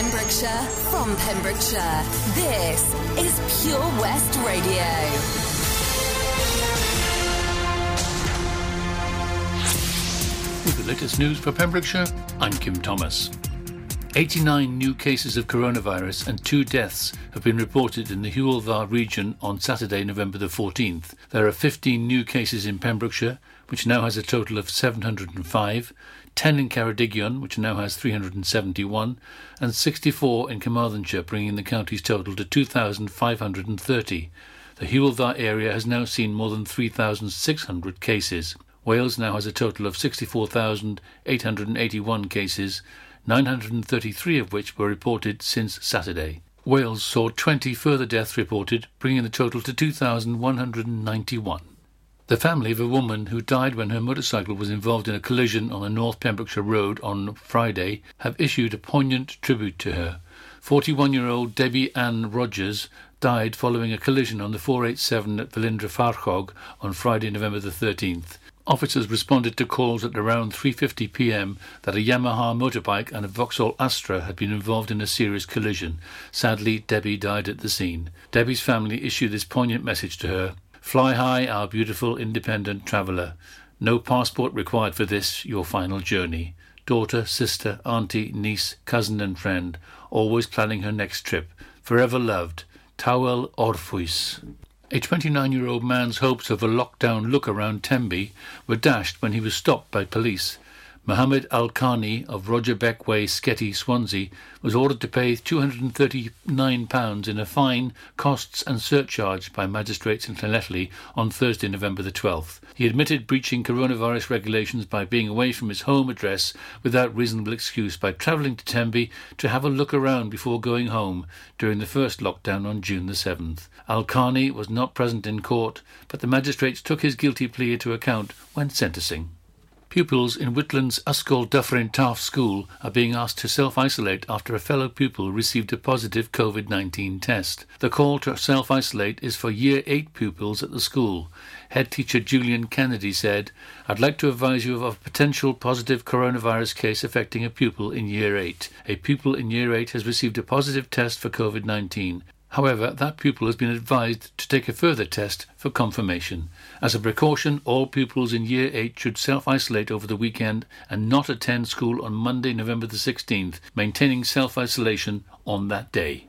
Pembrokeshire, from Pembrokeshire. This is Pure West Radio. With the latest news for Pembrokeshire, I'm Kim Thomas. 89 new cases of coronavirus and 2 deaths have been reported in the Hewalvar region on Saturday, November the 14th. There are 15 new cases in Pembrokeshire, which now has a total of 705, 10 in Caradigion, which now has 371, and 64 in Carmarthenshire, bringing the county's total to 2,530. The Hewalvar area has now seen more than 3,600 cases. Wales now has a total of 64,881 cases, 933 of which were reported since Saturday. Wales saw 20 further deaths reported, bringing the total to 2,191. The family of a woman who died when her motorcycle was involved in a collision on the North Pembrokeshire Road on Friday have issued a poignant tribute to her. 41-year-old Debbie Ann Rogers died following a collision on the 487 at Valindra Farchog on Friday, November the 13th. Officers responded to calls at around 3:50pm that a Yamaha motorbike and a Vauxhall Astra had been involved in a serious collision. Sadly, Debbie died at the scene. Debbie's family issued this poignant message to her. Fly high, our beautiful independent traveller. No passport required for this, your final journey. Daughter, sister, auntie, niece, cousin and friend, always planning her next trip. Forever loved. Tawel Orfuis. A 29-year-old man's hopes of a lockdown look around Tenby were dashed when he was stopped by police. Mohammed Al-Khani of Roger Beckway-Sketty, Swansea, was ordered to pay £239 in a fine, costs and surcharge by magistrates in Clenetaly on Thursday, November the 12th. He admitted breaching coronavirus regulations by being away from his home address without reasonable excuse by travelling to Tenby to have a look around before going home during the first lockdown on June the 7th. Al-Khani was not present in court, but the magistrates took his guilty plea into account when sentencing. Pupils in Whitland's Ysgol Dyffryn Taf school are being asked to self-isolate after a fellow pupil received a positive COVID-19 test. The call to self-isolate is for Year 8 pupils at the school. Head teacher Julian Kennedy said, "I'd like to advise you of a potential positive coronavirus case affecting a pupil in Year 8. A pupil in Year 8 has received a positive test for COVID-19. However, that pupil has been advised to take a further test for confirmation. As a precaution, all pupils in Year 8 should self-isolate over the weekend and not attend school on Monday, November the 16th, maintaining self-isolation on that day."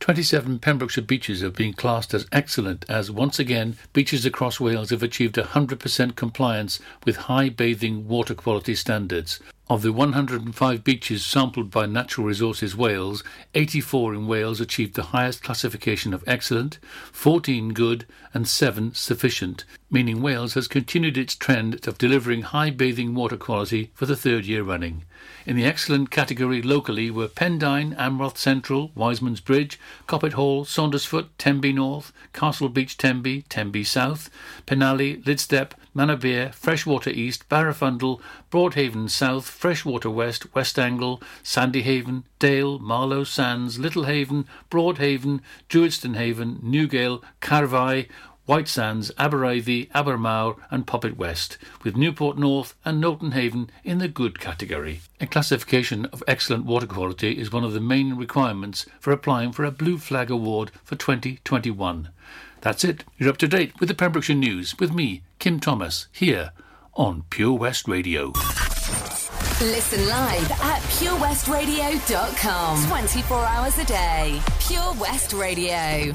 27 Pembrokeshire beaches have been classed as excellent as, once again, beaches across Wales have achieved 100% compliance with high bathing water quality standards. Of the 105 beaches sampled by Natural Resources Wales, 84 in Wales achieved the highest classification of excellent, 14 good and 7 sufficient, meaning Wales has continued its trend of delivering high bathing water quality for the third year running. In the excellent category locally were Pendine, Amroth Central, Wiseman's Bridge, Coppet Hall, Saundersfoot, Tenby North, Castle Beach Tenby, Tenby South, Penally, Lidstep, Manorbier, Freshwater East, Barrafundle, Broadhaven South, Freshwater West, West Angle, Sandyhaven, Dale, Marlow Sands, Littlehaven, Broadhaven, Druidstonhaven, Newgale, Carvai, White Sands, Aberystwyth, Abermawr and Poppet West, with Newport North and Knowlton Haven in the good category. A classification of excellent water quality is one of the main requirements for applying for a Blue Flag Award for 2021. That's it. You're up to date with the Pembrokeshire News with me, Kim Thomas, here on Pure West Radio. Listen live at purewestradio.com. 24 hours a day. Pure West Radio.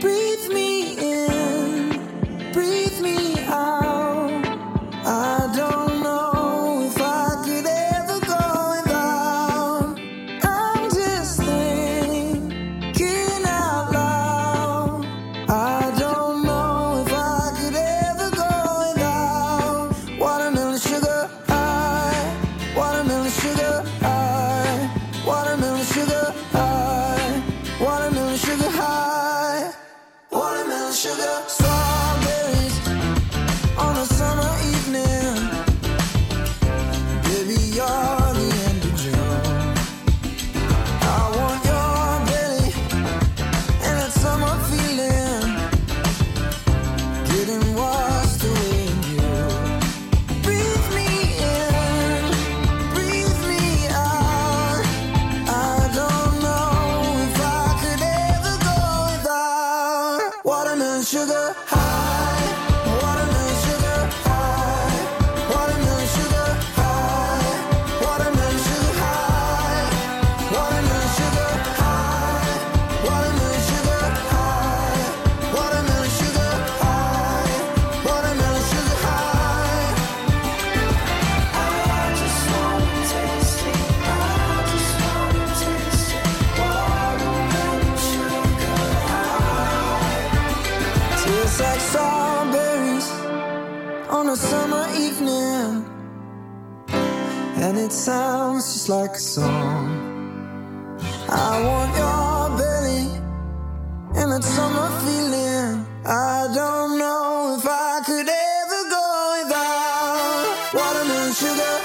Breathe me in, breathe me out. I don't sugar high. and it sounds just like a song. I want your belly and that summer feeling. I don't know if I could ever go without watermelon sugar.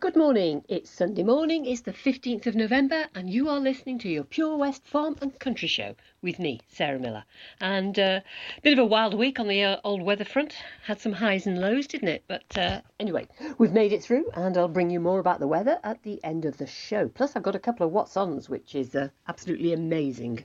Good morning, it's Sunday morning, it's the 15th of November and you are listening to your Pure West Farm and Country Show with me, Sarah Miller. And a bit of a wild week on the old weather front, had some highs and lows, didn't it? But anyway, we've made it through and I'll bring you more about the weather at the end of the show. Plus I've got a couple of what's-ons, which is absolutely amazing.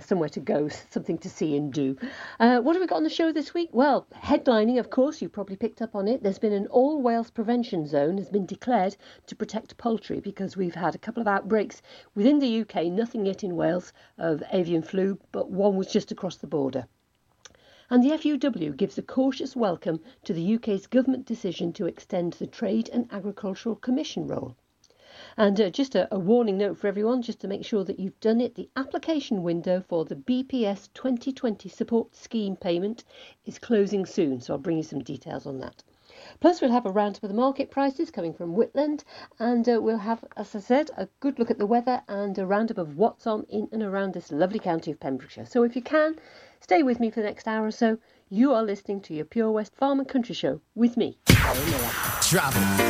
Somewhere to go, something to see and do. What have we got on the show this week? Well, headlining, of course, you probably picked up on it. There's been an all Wales prevention zone has been declared to protect poultry because we've had a couple of outbreaks within the UK, nothing yet in Wales, of avian flu, but one was just across the border. And the FUW gives a cautious welcome to the UK's government decision to extend the Trade and Agricultural Commission role. And just a warning note for everyone, just to make sure that you've done it, the application window for the BPS 2020 support scheme payment is closing soon, so I'll bring you some details on that. Plus we'll have a roundup of the market prices coming from Whitland, and we'll have, as I said, a good look at the weather and a roundup of what's on in and around this lovely county of Pembrokeshire. So if you can, stay with me for the next hour or so. You are listening to your Pure West Farm and Country Show with me, Sarah Miller. Travel.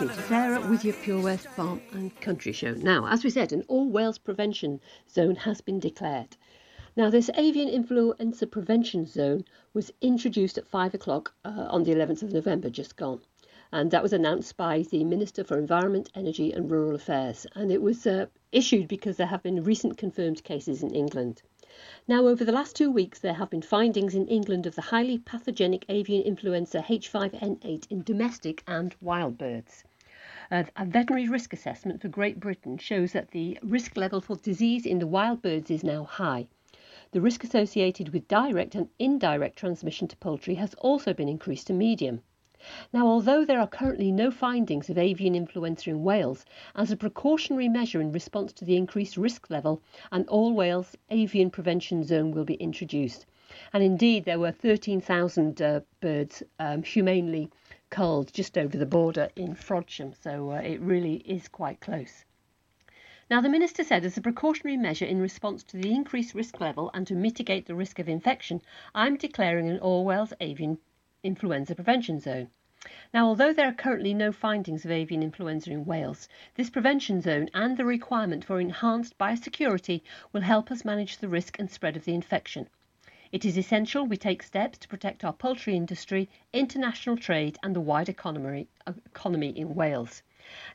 Resources. Sarah with your Pure West Farm and Country Show. Now, as we said, an all Wales prevention zone has been declared. Now, this avian influenza prevention zone was introduced at 5 o'clock on the 11th of November, just gone. And that was announced by the Minister for Environment, Energy and Rural Affairs. And it was issued because there have been recent confirmed cases in England. Now, over the last 2 weeks, there have been findings in England of the highly pathogenic avian influenza H5N8 in domestic and wild birds. A veterinary risk assessment for Great Britain shows that the risk level for disease in the wild birds is now high. The risk associated with direct and indirect transmission to poultry has also been increased to medium. Now, although there are currently no findings of avian influenza in Wales, as a precautionary measure in response to the increased risk level, an all Wales avian prevention zone will be introduced. And indeed, there were 13,000 birds humanely culled just over the border in Frodsham, so it really is quite close. Now, the Minister said as a precautionary measure in response to the increased risk level and to mitigate the risk of infection, I'm declaring an all Wales avian influenza prevention zone. Now, although there are currently no findings of avian influenza in Wales, this prevention zone and the requirement for enhanced biosecurity will help us manage the risk and spread of the infection. It is essential we take steps to protect our poultry industry, international trade and the wide economy in Wales.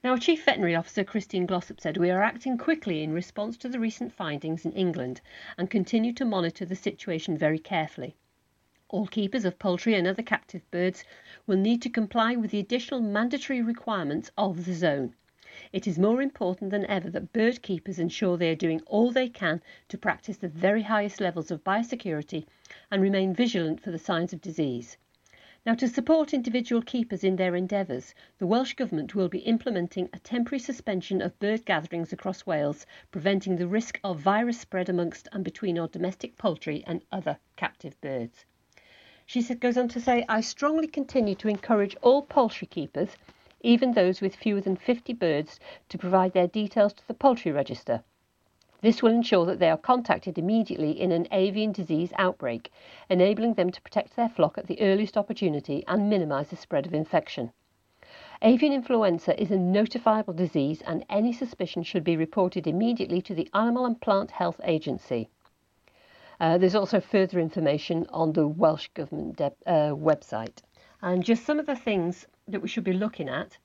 Now, Chief Veterinary Officer Christine Glossop said we are acting quickly in response to the recent findings in England and continue to monitor the situation very carefully. All keepers of poultry and other captive birds will need to comply with the additional mandatory requirements of the zone. It is more important than ever that bird keepers ensure they are doing all they can to practice the very highest levels of biosecurity and remain vigilant for the signs of disease. Now, to support individual keepers in their endeavours, the Welsh Government will be implementing a temporary suspension of bird gatherings across Wales, preventing the risk of virus spread amongst and between our domestic poultry and other captive birds. She goes on to say, I strongly continue to encourage all poultry keepers, even those with fewer than 50 birds, to provide their details to the poultry register. This will ensure that they are contacted immediately in an avian disease outbreak, enabling them to protect their flock at the earliest opportunity and minimise the spread of infection. Avian influenza is a notifiable disease and any suspicion should be reported immediately to the Animal and Plant Health Agency. There's also further information on the Welsh Government website. And just some of the things that we should be looking at.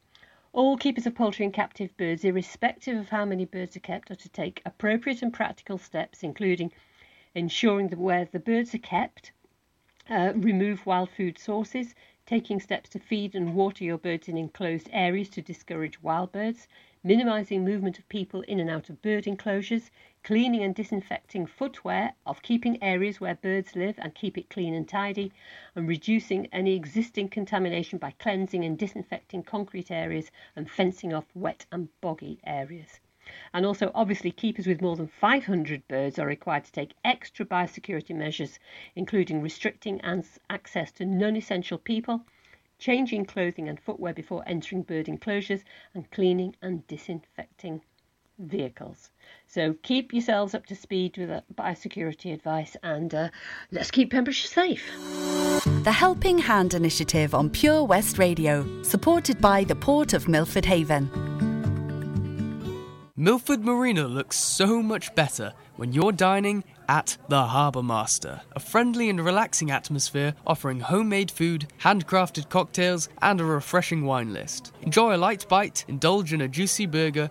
All keepers of poultry and captive birds, irrespective of how many birds are kept, are to take appropriate and practical steps, including ensuring that where the birds are kept, remove wild food sources, taking steps to feed and water your birds in enclosed areas to discourage wild birds, minimising movement of people in and out of bird enclosures, cleaning and disinfecting footwear of keeping areas where birds live and keep it clean and tidy, and reducing any existing contamination by cleansing and disinfecting concrete areas and fencing off wet and boggy areas. And also, obviously, keepers with more than 500 birds are required to take extra biosecurity measures, including restricting access to non-essential people, changing clothing and footwear before entering bird enclosures, and cleaning and disinfecting vehicles. So keep yourselves up to speed with biosecurity advice and let's keep Pembrokeshire safe. The Helping Hand Initiative on Pure West Radio, supported by the Port of Milford Haven. Milford Marina looks so much better when you're dining at the Harbour Master, a friendly and relaxing atmosphere offering homemade food, handcrafted cocktails and a refreshing wine list. Enjoy a light bite, indulge in a juicy burger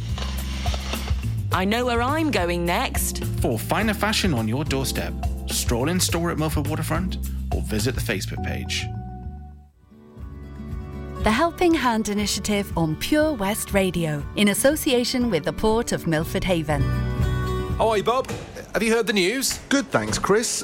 I know where I'm going next. For finer fashion on your doorstep, stroll in store at Milford Waterfront or visit the Facebook page. The Helping Hand Initiative on Pure West Radio, in association with the Port of Milford Haven. How are you, Bob? Have you heard the news? Good, thanks, Chris.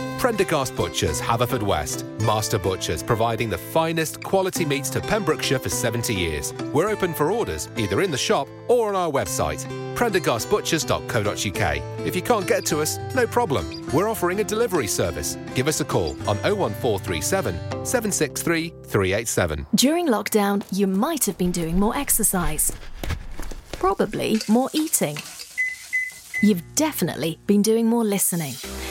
Prendergast Butchers, Haverfordwest. Master Butchers, providing the finest quality meats to Pembrokeshire for 70 years. We're open for orders, either in the shop or on our website, prendergastbutchers.co.uk. If you can't get to us, no problem. We're offering a delivery service. Give us a call on 01437 763 387. During lockdown, you might have been doing more exercise. Probably more eating. You've definitely been doing more listening.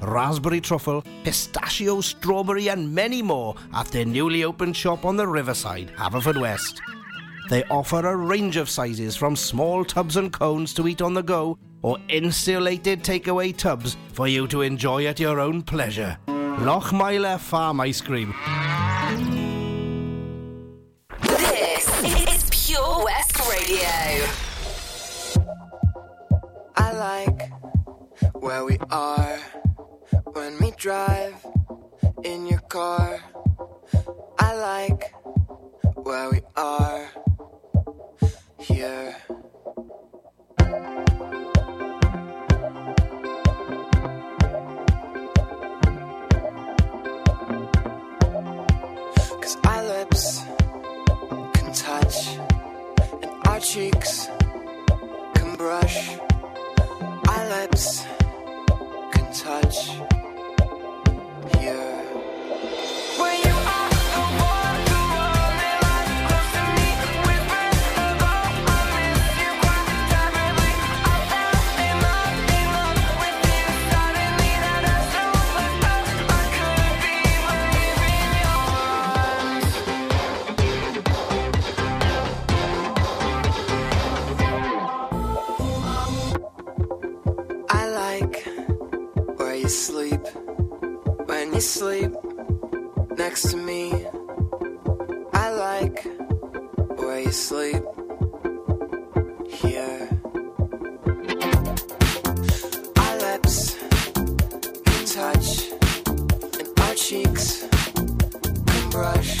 raspberry truffle, pistachio, strawberry and many more at their newly opened shop on the riverside, Haverfordwest. They offer a range of sizes from small tubs and cones to eat on the go or insulated takeaway tubs for you to enjoy at your own pleasure. Lochmiler Farm Ice Cream. This is Pure West Radio. I like where we are when we drive in your car. I like where we are here. Cause our lips can touch and our cheeks can brush. Our lips can touch here. When you are sleep when you sleep next to me. I like where you sleep here. Our lips can touch and our cheeks can brush.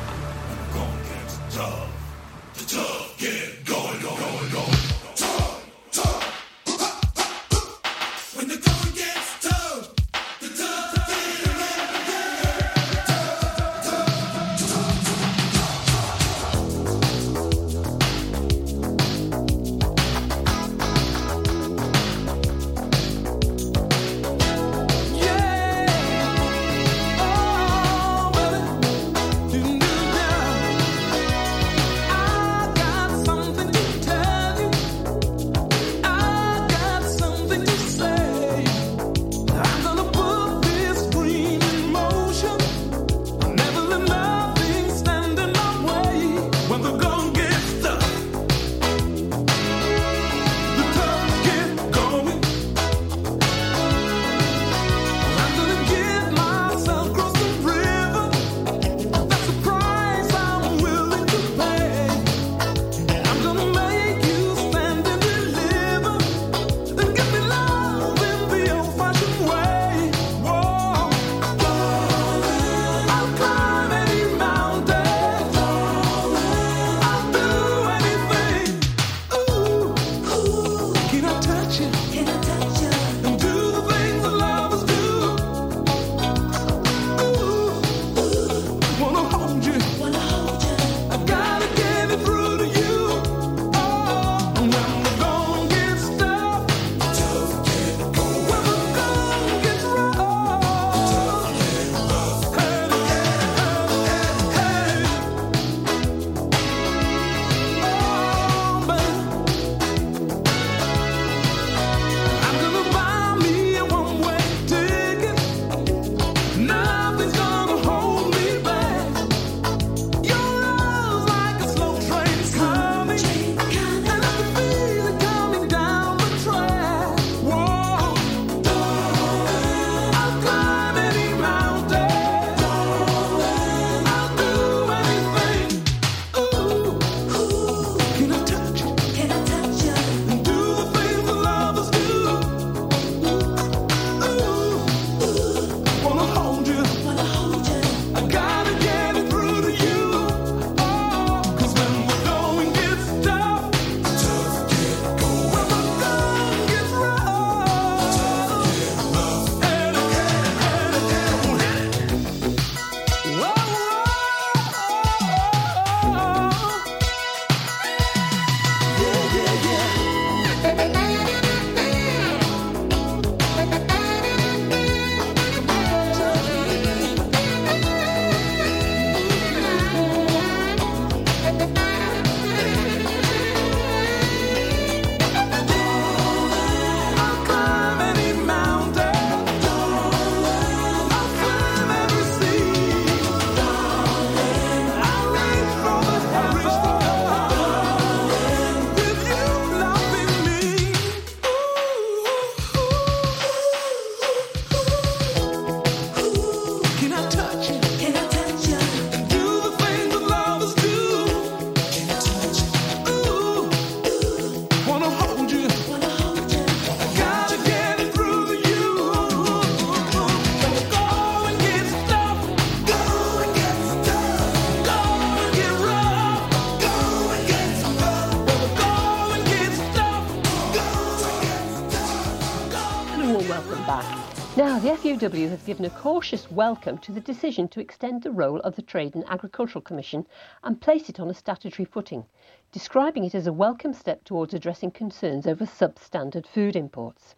The FUW have given a cautious welcome to the decision to extend the role of the Trade and Agricultural Commission and place it on a statutory footing, describing it as a welcome step towards addressing concerns over substandard food imports.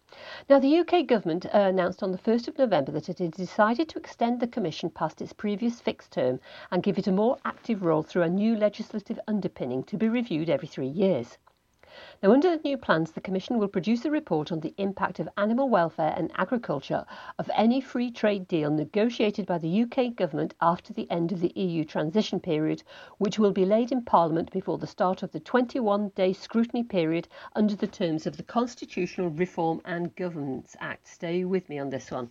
Now, the UK government announced on the 1st of November that it had decided to extend the commission past its previous fixed term and give it a more active role through a new legislative underpinning to be reviewed every 3 years. Now, under the new plans, the Commission will produce a report on the impact of animal welfare and agriculture of any free trade deal negotiated by the UK government after the end of the EU transition period, which will be laid in Parliament before the start of the 21-day scrutiny period under the terms of the Constitutional Reform and Governance Act. Stay with me on this one.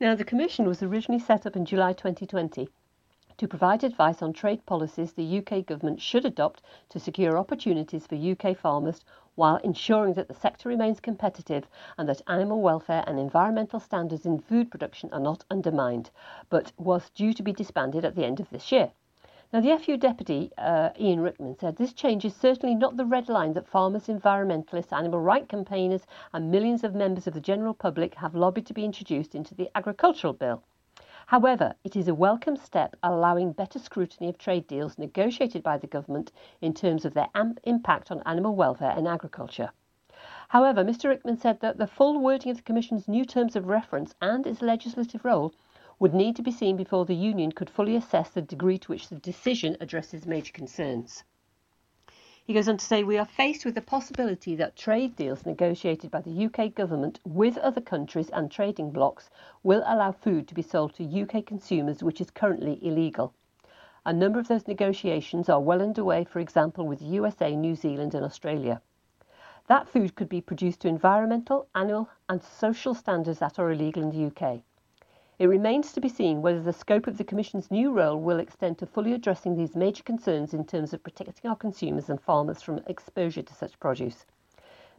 Now, the Commission was originally set up in July 2020. To provide advice on trade policies the UK government should adopt to secure opportunities for UK farmers while ensuring that the sector remains competitive and that animal welfare and environmental standards in food production are not undermined, but was due to be disbanded at the end of this year. Now, the FU Deputy, Ian Rickman, said this change is certainly not the red line that farmers, environmentalists, animal rights campaigners and millions of members of the general public have lobbied to be introduced into the agricultural bill. However, it is a welcome step allowing better scrutiny of trade deals negotiated by the government in terms of their impact on animal welfare and agriculture. However, Mr Rickman said that the full wording of the Commission's new terms of reference and its legislative role would need to be seen before the Union could fully assess the degree to which the decision addresses major concerns. He goes on to say, we are faced with the possibility that trade deals negotiated by the UK government with other countries and trading blocs will allow food to be sold to UK consumers, which is currently illegal. A number of those negotiations are well underway, for example, with the USA, New Zealand and Australia. That food could be produced to environmental, animal and social standards that are illegal in the UK. It remains to be seen whether the scope of the Commission's new role will extend to fully addressing these major concerns in terms of protecting our consumers and farmers from exposure to such produce.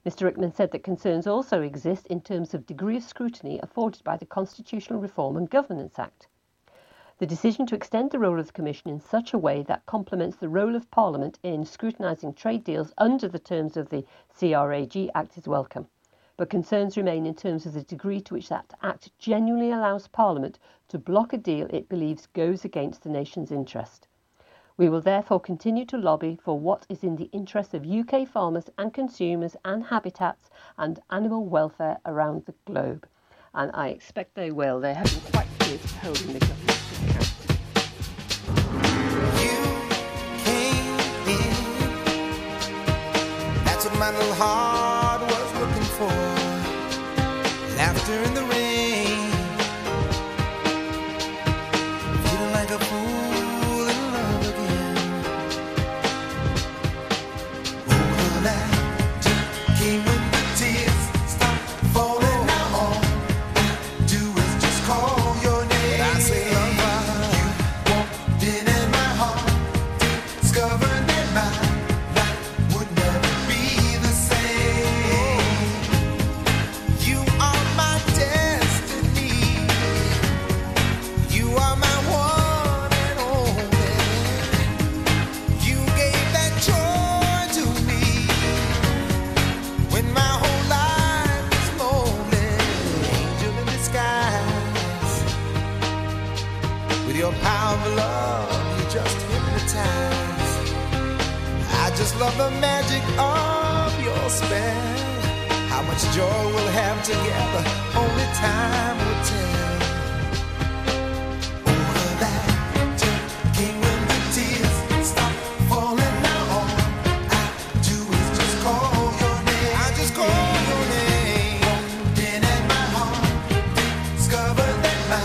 Mr Rickman said that concerns also exist in terms of degree of scrutiny afforded by the Constitutional Reform and Governance Act. The decision to extend the role of the Commission in such a way that complements the role of Parliament in scrutinising trade deals under the terms of the CRAG Act is welcome. But concerns remain in terms of the degree to which that Act genuinely allows Parliament to block a deal it believes goes against the nation's interest. We will therefore continue to lobby for what is in the interest of UK farmers and consumers and habitats and animal welfare around the globe. And I expect they will. They're having quite a few holding the government to account. You came in. That's what my little heart was looking for. Laughter in the rain, feeling like a fool in love again. Oh, the night came when the tears stopped falling. Now all we do is just call your name. I say, love, you walked in my heart, discovered that my life would never be the same. You are love, you just hypnotize. I just love the magic of your spell. How much joy we'll have together, only time will tell. Oh, that came when the tears stopped falling. Now all I do is just call your name. I just call your name. Walked in at my heart, discovered that my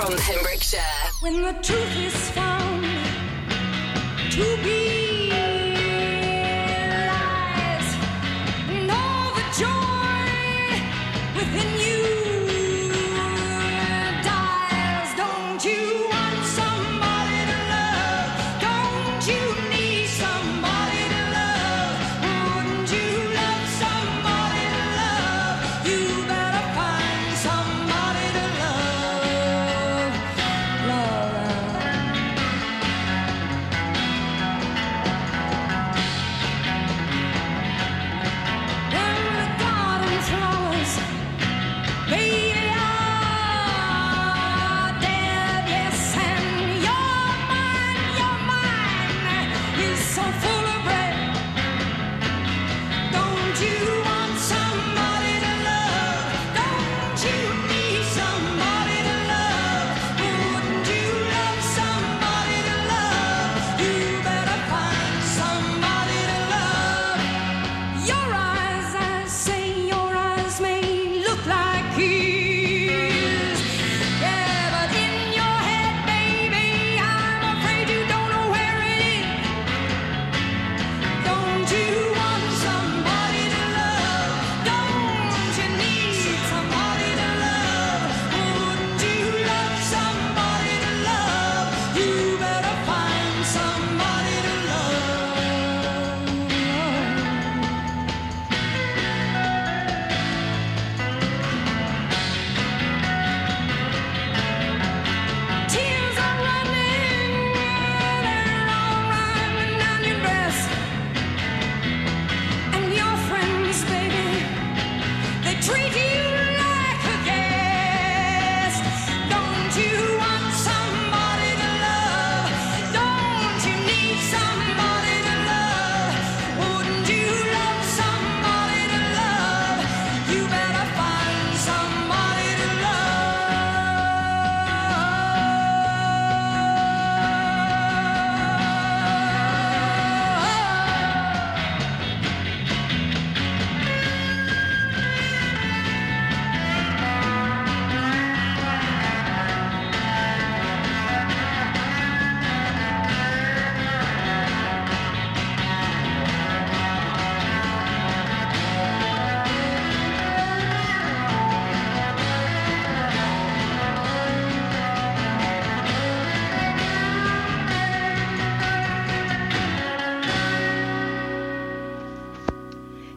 from Pembrokeshire. When the truth is found to be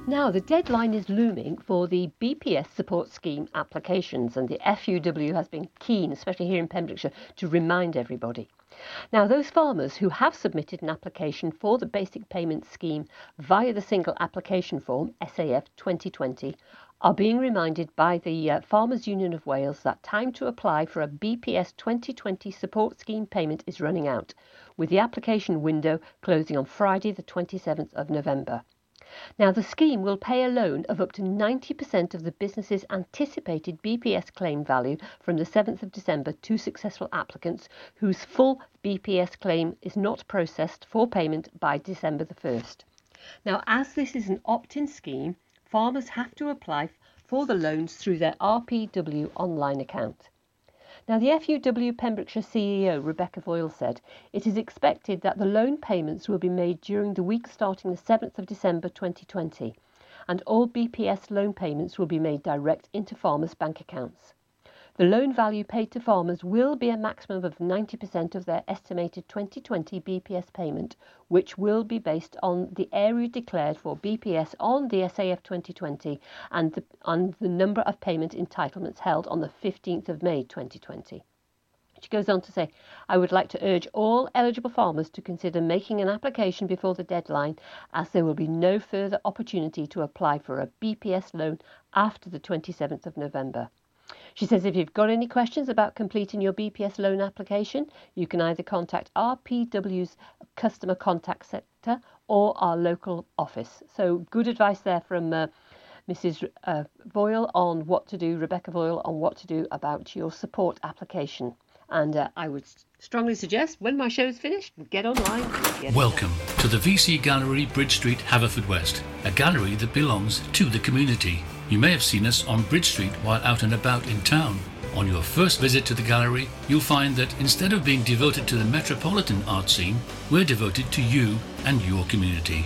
Now, the deadline is looming for the BPS support scheme applications, and the FUW has been keen, especially here in Pembrokeshire, to remind everybody. Now, those farmers who have submitted an application for the basic payment scheme via the single application form, SAF 2020, are being reminded by the Farmers Union of Wales that time to apply for a BPS 2020 support scheme payment is running out, with the application window closing on Friday the 27th of November. Now, the scheme will pay a loan of up to 90% of the business's anticipated BPS claim value from the 7th of December to successful applicants whose full BPS claim is not processed for payment by December the 1st. Now, as this is an opt-in scheme, farmers have to apply for the loans through their RPW online account. Now, the FUW Pembrokeshire CEO, Rebecca Foyle, said it is expected that the loan payments will be made during the week starting the 7th of December 2020, and all BPS loan payments will be made direct into farmers' bank accounts. The loan value paid to farmers will be a maximum of 90% of their estimated 2020 BPS payment, which will be based on the area declared for BPS on the SAF 2020 and on the number of payment entitlements held on the 15th of May 2020. She goes on to say, I would like to urge all eligible farmers to consider making an application before the deadline, as there will be no further opportunity to apply for a BPS loan after the 27th of November. She says if you've got any questions about completing your BPS loan application, you can either contact RPW's customer contact centre or our local office. So good advice there from Mrs. Voyle on what to do, Rebecca Voyle, on what to do about your support application. And I would strongly suggest when my show's finished, get online. Welcome to the VC Gallery, Bridge Street, Haverfordwest, a gallery that belongs to the community. You may have seen us on Bridge Street while out and about in town, On your first visit to the gallery, you'll find that instead of being devoted to the metropolitan art scene, we're devoted to you and your community.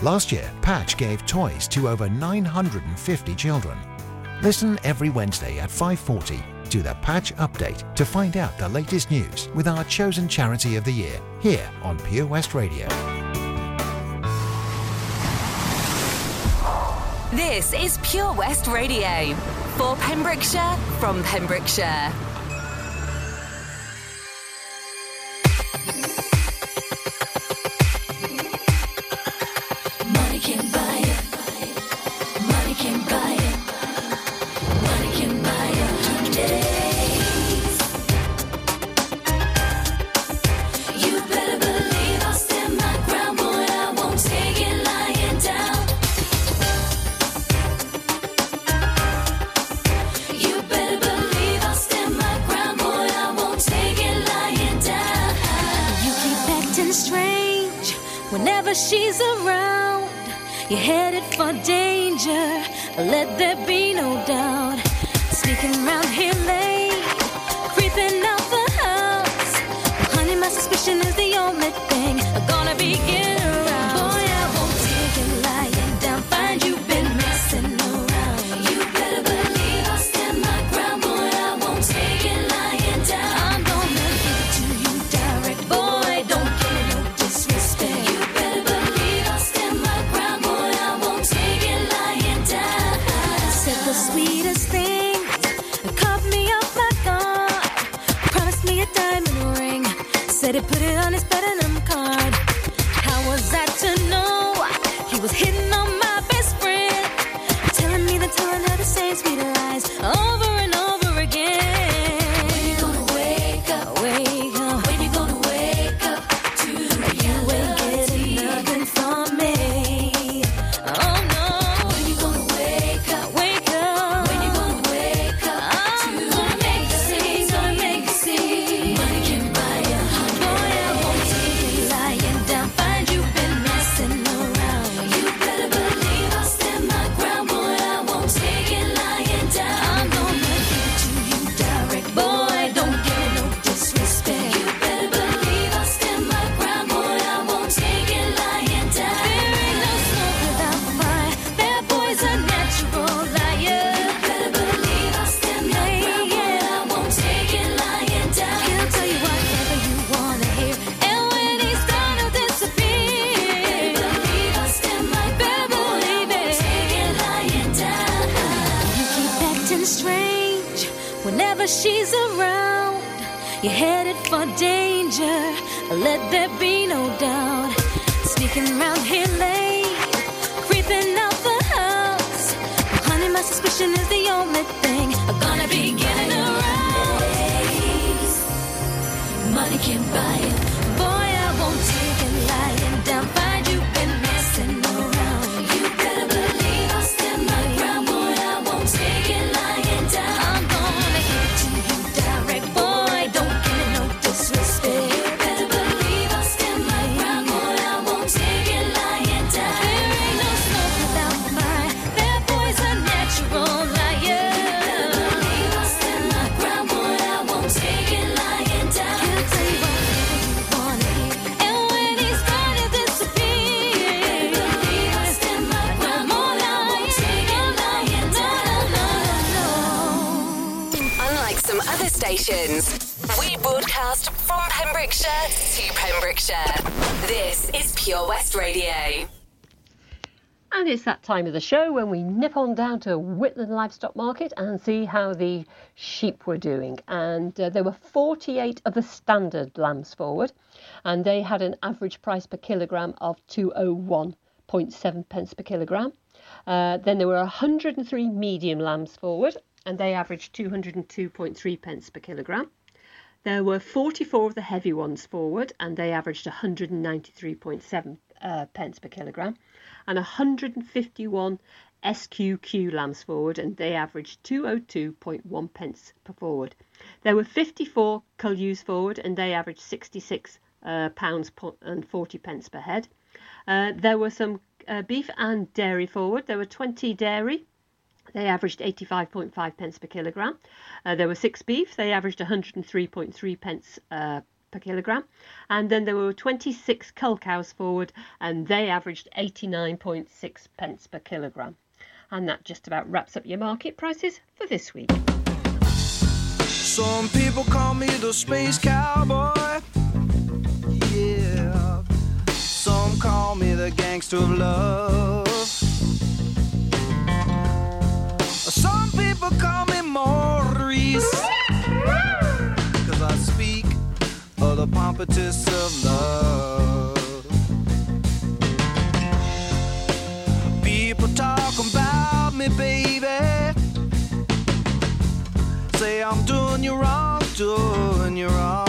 Last year, Patch gave toys to over 950 children. Listen every Wednesday at 5:40 to the Patch Update to find out the latest news with our Chosen Charity of the Year, here on Pure West Radio. This is Pure West Radio, for Pembrokeshire, from Pembrokeshire. Let there be no doubt. Sneaking around here late, creeping out the house. Honey, my suspicion is the only thing I'm gonna be getting around. Boy, I won't take it lying down. Find you've been messing around. You better believe I'll stand my ground. Boy, I won't take it lying down. I'm gonna give it to you direct. Boy, don't give me no disrespect. You better believe I'll stand my ground. Boy, I won't take it lying down. The sweetest thing, caught me off my guard. Promised me a diamond ring, said he put it on his platinum card. How was I to know he was hitting on my best friend? Telling me that, telling her the same sweet lies over and over again. When you gonna wake up? Wake up. When you gonna wake up to the reality? You ain't getting nothing from me. Oh no. She's around, you're headed for danger, let there be no doubt. Sneaking around here late, creeping out the house. Honey, my suspicion is the only thing I'm gonna be getting around. Money can't buy it. Boy, I won't take it lying down. Find you've been messing around. You better believe I'll stand my ground. Boy, I won't take it lying down. Direct, boy, don't give me no disrespect. You better sister stations. We broadcast from Pembrokeshire to Pembrokeshire. This is Pure West Radio. And it's that time of the show when we nip on down to Whitland Livestock Market and see how the sheep were doing. And there were 48 of the standard lambs forward, and they had an average price per kilogram of 201.7 pence per kilogram. Then there were 103 medium lambs forward, and they averaged 202.3 pence per kilogram. There were 44 of the heavy ones forward, and they averaged 193.7 pence per kilogram. And 151 SQQ lambs forward, and they averaged 202.1 pence per forward. There were 54 cullews forward, and they averaged 66 pounds and 40 pence per head. There were some beef and dairy forward. There were 20 dairy. They averaged 85.5 pence per kilogram. There were 6 beef. They averaged 103.3 pence per kilogram. And then there were 26 cull cows forward, and they averaged 89.6 pence per kilogram. And that just about wraps up your market prices for this week. Some people call me the space cowboy. Yeah. Some call me the gangster of love. Some people call me Maurice, 'cause I speak of the pompous of love. People talk about me, baby, say I'm doing you wrong, doing you wrong.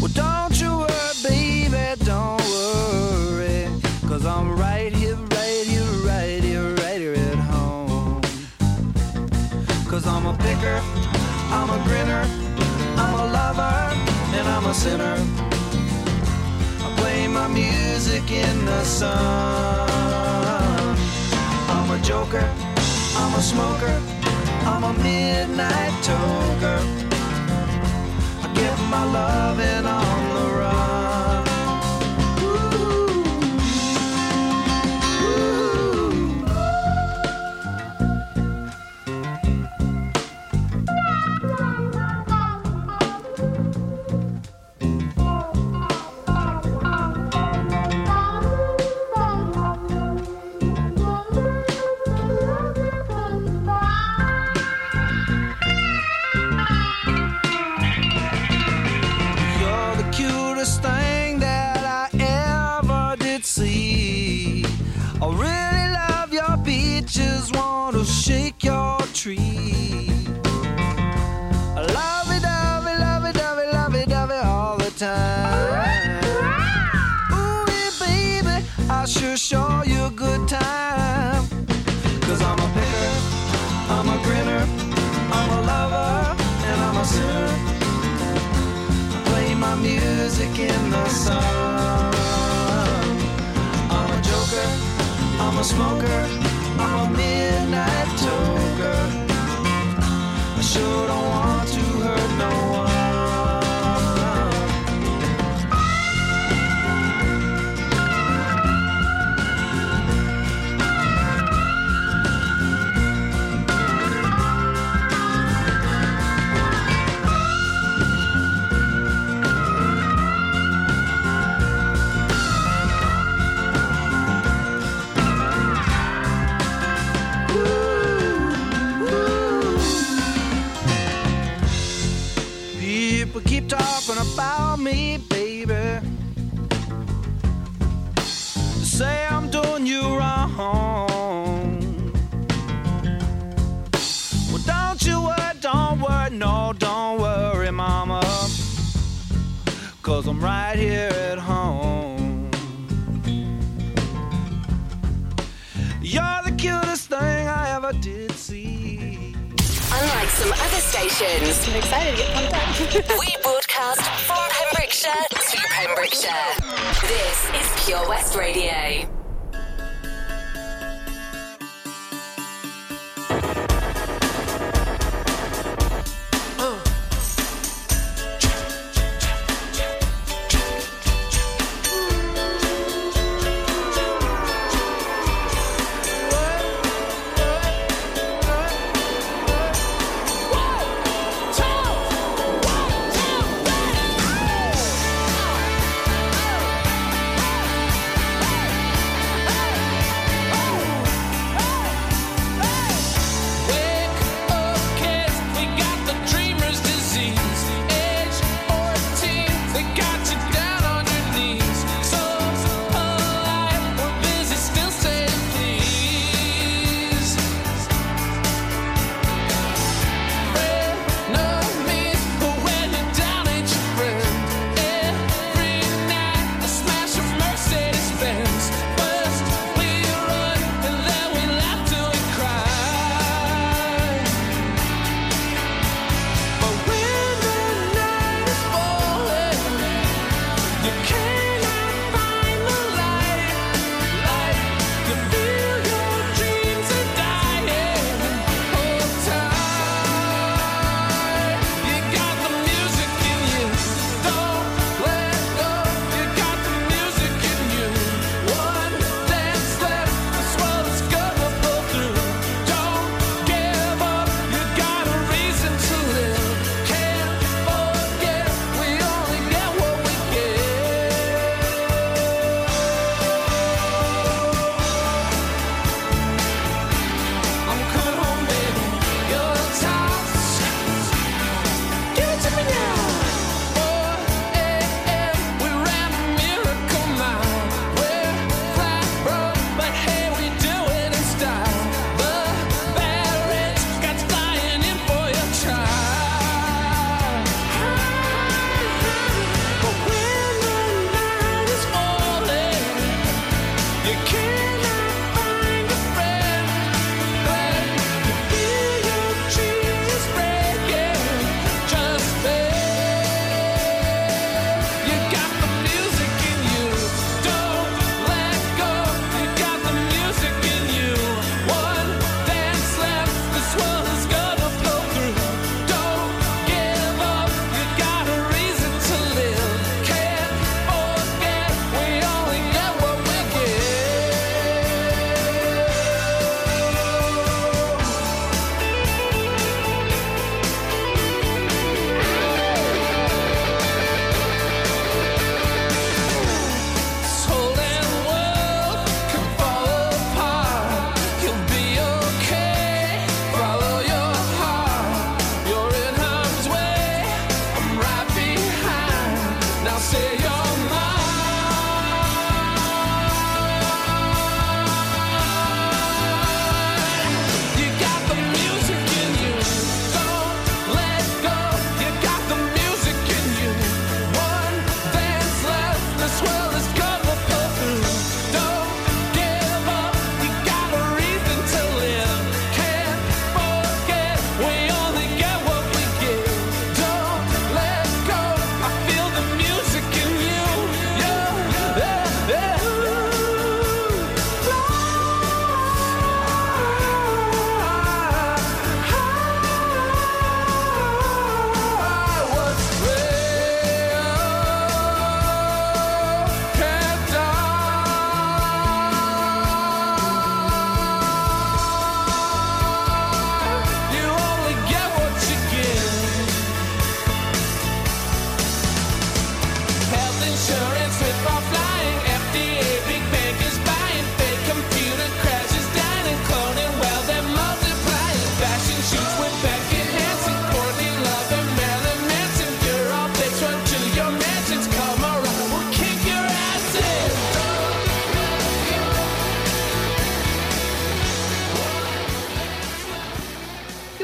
Well, don't you worry, baby, don't worry, 'cause I'm right here, right here, right here, right here at home. 'Cause I'm a picker, I'm a grinner, I'm a lover, and I'm a sinner. I play my music in the sun. I'm a joker, I'm a smoker, I'm a midnight toker. I give my loving on the run.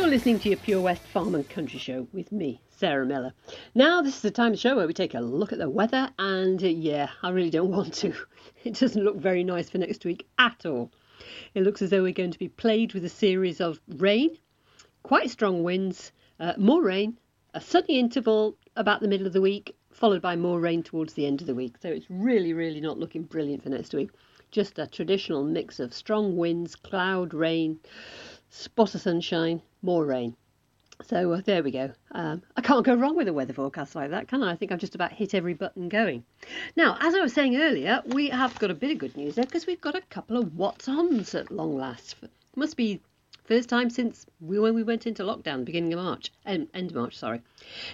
You're listening to your Pure West Farm and Country Show with me, Sarah Miller. Now, this is the time of the show where we take a look at the weather, and I really don't want to. It doesn't look very nice for next week at all. It looks as though we're going to be plagued with a series of rain, quite strong winds, more rain, a sunny interval about the middle of the week, followed by more rain towards the end of the week. So it's really, really not looking brilliant for next week. Just a traditional mix of strong winds, cloud, rain, spot of sunshine, more rain. So there we go. I can't go wrong with a weather forecast like that, can I? I think I've just about hit every button going. Now, as I was saying earlier, we have got a bit of good news there because we've got a couple of what's-ons at long last. Must be first time since when we went into lockdown, beginning of March, end of March, sorry.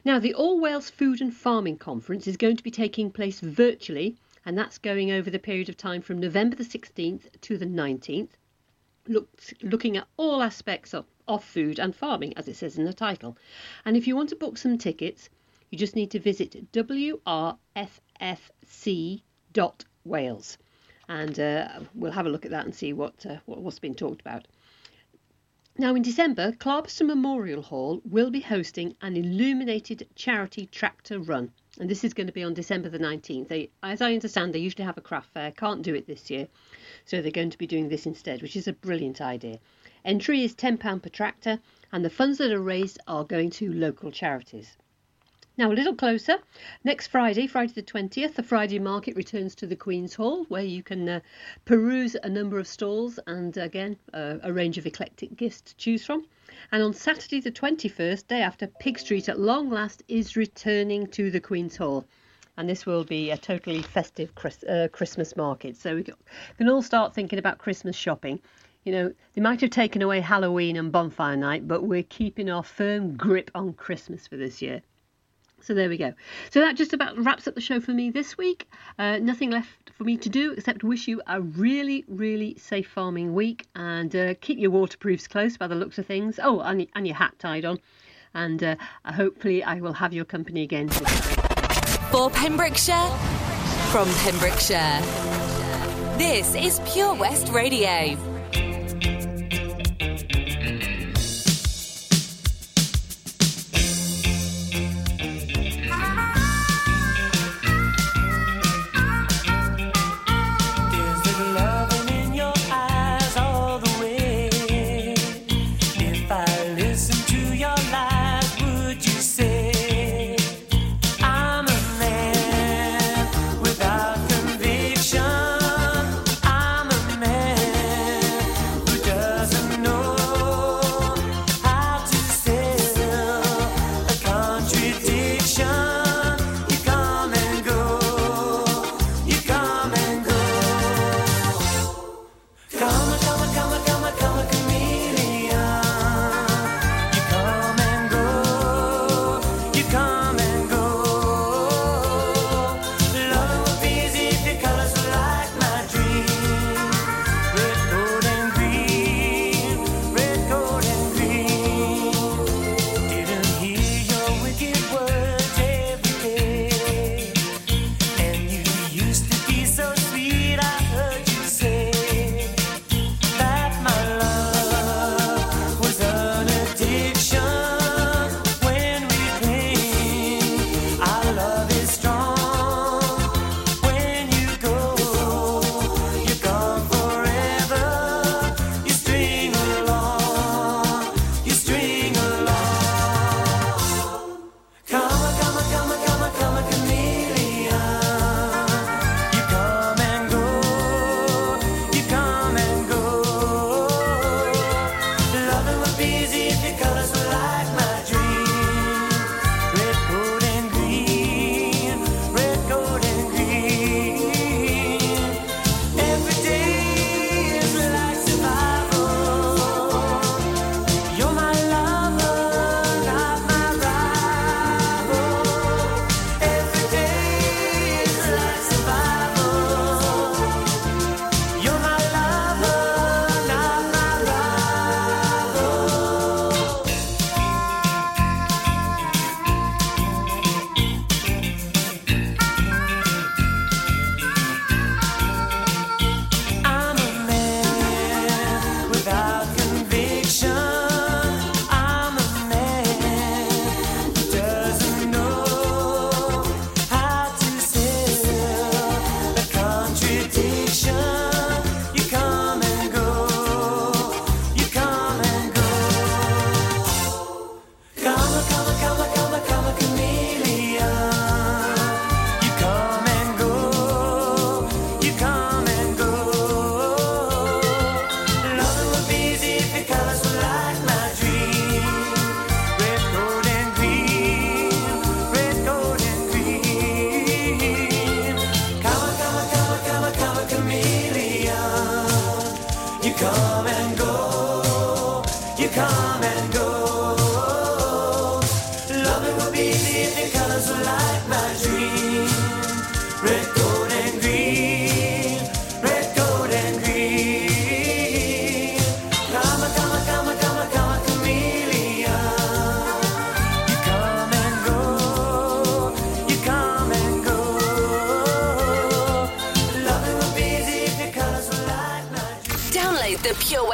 Now, the All Wales Food and Farming Conference is going to be taking place virtually, and that's going over the period of time from November the 16th to the 19th. Looking at all aspects of food and farming, as it says in the title. And if you want to book some tickets, you just need to visit wrffc.wales, and we'll have a look at that and see what's been talked about. Now, in December, Clarbeston Memorial Hall will be hosting an illuminated charity tractor run, and this is going to be on December the 19th. As I understand, they usually have a craft fair, can't do it this year, so they're going to be doing this instead, which is a brilliant idea. Entry is £10 per tractor, and the funds that are raised are going to local charities. Now, a little closer, next Friday, Friday the 20th, the Friday market returns to the Queen's Hall, where you can peruse a number of stalls and, again, a range of eclectic gifts to choose from. And on Saturday the 21st, day after, Pig Street at long last is returning to the Queen's Hall. And this will be a totally festive Christmas market. So we can all start thinking about Christmas shopping. You know, they might have taken away Halloween and bonfire night, but we're keeping our firm grip on Christmas for this year. So there we go. So that just about wraps up the show for me this week. Nothing left for me to do except wish you a really, really safe farming week, and keep your waterproofs close by the looks of things. Oh, and your hat tied on. And hopefully I will have your company again. For Pembrokeshire, from Pembrokeshire, this is Pure West Radio. come and go, you come and go. Loving will be the evening colours will light my dream. Red, gold and green, red, gold and green. Come, come, come, come, come, chameleon. You come and go, you come and go. Loving will be the evening colours will light my dream. Download the Pure West